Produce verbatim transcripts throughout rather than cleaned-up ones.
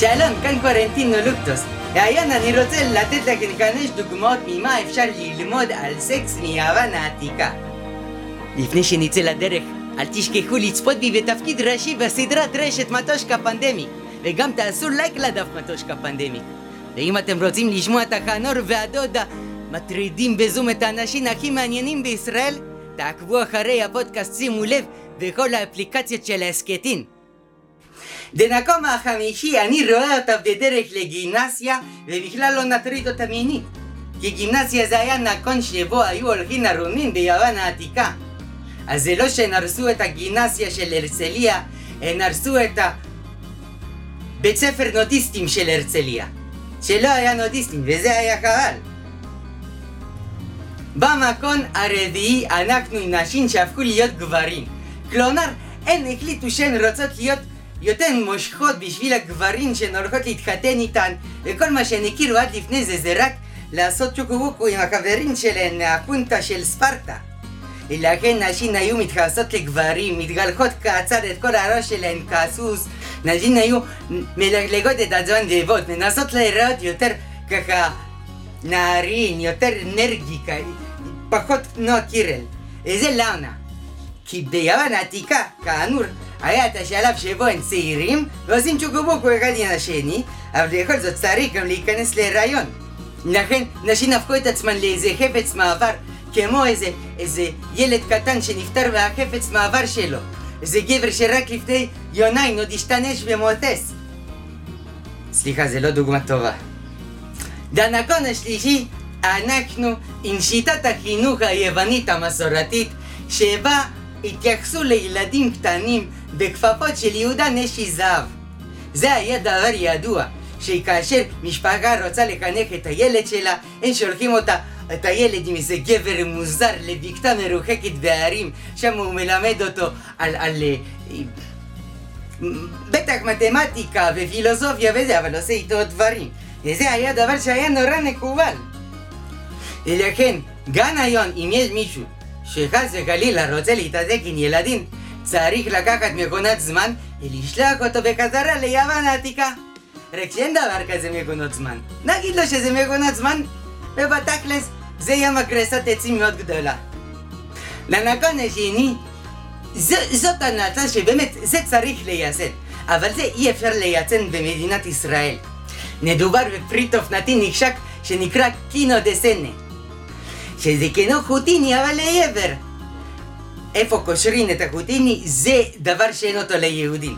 שלום, כאן קורנטינו לוקטוס. היום אני רוצה לתת לכם חמש דוגמאות ממה אפשר ללמוד על סקס מיוון העתיקה. לפני שנצא לדרך, אל תשכחו לצפות בי בתפקיד ראשי בסדרת רשת מטושקה פנדמי, וגם תעשו לייק לדף מטושקה פנדמי. ואם אתם רוצים לשמוע את החנור והדודה מטרידים בזום את האנשים הכי מעניינים בישראל, תעקבו אחרי הפודקאסט שימו לב בכל האפליקציות של האסקטין. במקום החמישי אני רואה אותה בדרך לגימנסיה, ובכלל לא נטריד אותה מינית, כי גימנסיה זה היה מקום שבו היו הולכים הרומים ביוון העתיקה. אז זה לא שנרסו את הגימנסיה של הרצליה, הם נרסו את בית ספר נודיסטים של הרצליה, שלא היה נודיסטים, וזה היה חבל. במקום הרביעי אנחנו נשים שהפכו להיות גברים, כלומר הן החליטו שהן רוצות להיות יותר מושכות בשביל הגברים שנולכות להתחתן איתן, וכל מה שנכירו עד לפני זה זה רק לעשות צ'וקו-ווקו עם החברים שלהן מהפונטה של ספרטה. ולכן נשים היו מתחסות לגברים, מתגלחות כעצר את כל הראש שלהן כסוס, נשים היו מלגלגות את עצמן לבוד, מנסות להיראות יותר ככה נערין, יותר אנרגיקה, פחות נועה קירל. וזה למה? כי ביוון העתיקה, כאנור, היה את השלב שבו הם צעירים ועושים צ'וקובוקו אחד עם השני, אבל לכל זאת צריך גם להיכנס להיריון. לכן נשים הפכו את עצמן לאיזה חפץ מעבר, כמו איזה, איזה ילד קטן שנפטר והחפץ מעבר שלו, איזה גבר שרק לפני יוניים עוד השתנש ומוטס. סליחה, זה לא דוגמה טובה. במקום השלישי אנחנו עם שיטת החינוך היוונית המסורתית, שבה התייחסו לילדים קטנים בכפפות של יהודה נשי זהב. זה היה דבר ידוע, שכאשר משפחה רוצה לחנך את הילד שלה, הם שולחים אותה, את הילד עם איזה גבר מוזר לבקתה מרוחקת בערים, שם הוא מלמד אותו על, על, על בטח מתמטיקה ופילוסופיה וזה, אבל עושה איתו דברים. וזה היה דבר שהיה נורא מקובל. ולכן, גם היום, אם יש מישהו שחס וחלילה רוצה להתעסק עם ילדים, צריך לקחת מכונת זמן ולשלוח אותו בחזרה ליוון העתיקה. רק שאין דבר כזה מכונות זמן. נגיד לו שזה מכונת זמן, ובתכלס זה יהיה מגרסת עצים מאוד גדולה. למקום השני, זאת הנצה שבאמת זה צריך ליישם, אבל זה אי אפשר ליישם במדינת ישראל. נדובר בפריט אופנתי נחשק שנקרא קינו דסנה, שזה כנוך חוטיני אבל לעבר. איפה קושרים את החוטיני זה דבר שאין אותו ליהודים.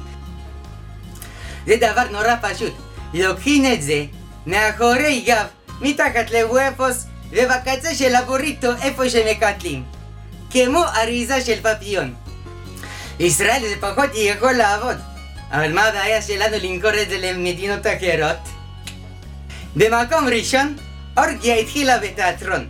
זה דבר נורא פשוט, לוקחים את זה מאחורי גב, מתחת לבואפוס, ובקצה של הבוריטו איפה שמקטלים, כמו אריזה של פפיון. ישראל זה פחות יכול לעבוד, אבל מה הבעיה שלנו למכור את זה למדינות אחרות? במקום ראשון, אורגיה התחילה בתיאטרון.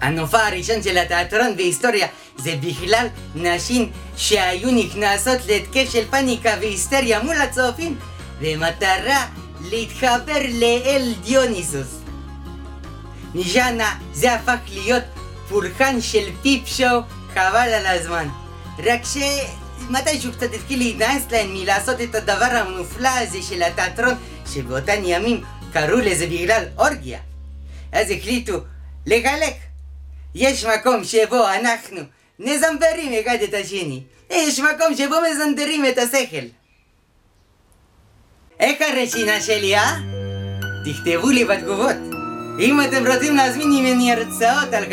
הנופע הראשון של התיאטרון בהיסטוריה זה בכלל נשים שהיו נכנסות להתקף של פניקה והיסטריה מול הצופים במטרה להתחבר לאל דיוניסוס. נשנה זה הפך להיות פולחן של פיפ שואו, חבל על הזמן. רק שמתישהו קצת התחיל להתנעס להן מלעשות את הדבר המנופלא הזה של התיאטרון, שבאותן ימים קראו לזה בגלל אורגיה. אז החליטו לחלק. יש מקום שבו אנחנו נזמברים אחד את השני, יש מקום שבו מזנדרים את השכל. איך הרשימה שלי, אה? תכתבו לי בתגובות. אם אתם רוצים להזמין ממני הרצאות על